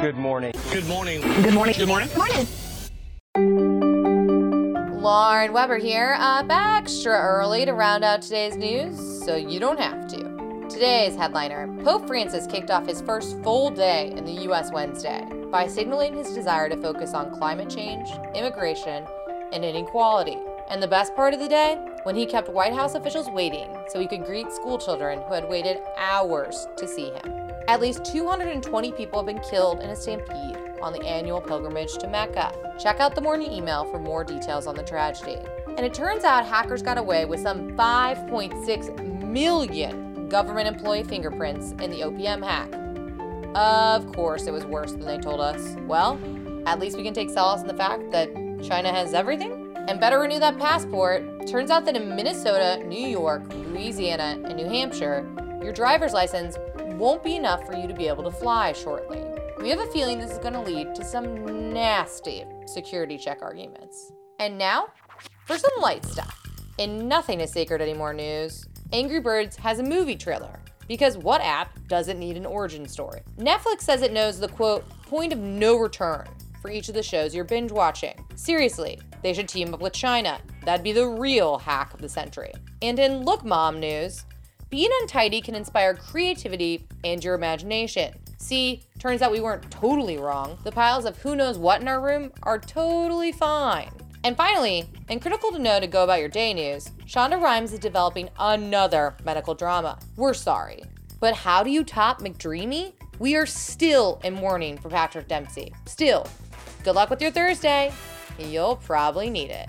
Good morning. Good morning. Good morning. Good morning. Good morning. Lauren Weber here. I'm extra early to round out today's news, so you don't have to. Today's headliner, Pope Francis kicked off his first full day in the U.S. Wednesday by signaling his desire to focus on climate change, immigration, and inequality. And the best part of the day, when he kept White House officials waiting so he could greet schoolchildren who had waited hours to see him. At least 220 people have been killed in a stampede on the annual pilgrimage to Mecca. Check out the morning email for more details on the tragedy. And it turns out hackers got away with some 5.6 million government employee fingerprints in the OPM hack. Of course, it was worse than they told us. Well, at least we can take solace in the fact that China has everything. And better renew that passport. Turns out that in Minnesota, New York, Louisiana, and New Hampshire, your driver's license won't be enough for you to be able to fly shortly. We have a feeling this is going to lead to some nasty security check arguments. And now, for some light stuff. In Nothing Is Sacred Anymore news, Angry Birds has a movie trailer. Because what app doesn't need an origin story? Netflix says it knows the, quote, point of no return for each of the shows you're binge watching. Seriously, they should team up with China. That'd be the real hack of the century. And in Look Mom news, being untidy can inspire creativity and your imagination. See, turns out we weren't totally wrong. The piles of who knows what in our room are totally fine. And finally, and critical to know to go about your day news, Shonda Rhimes is developing another medical drama. We're sorry, but how do you top McDreamy? We are still in mourning for Patrick Dempsey. Still, good luck with your Thursday. You'll probably need it.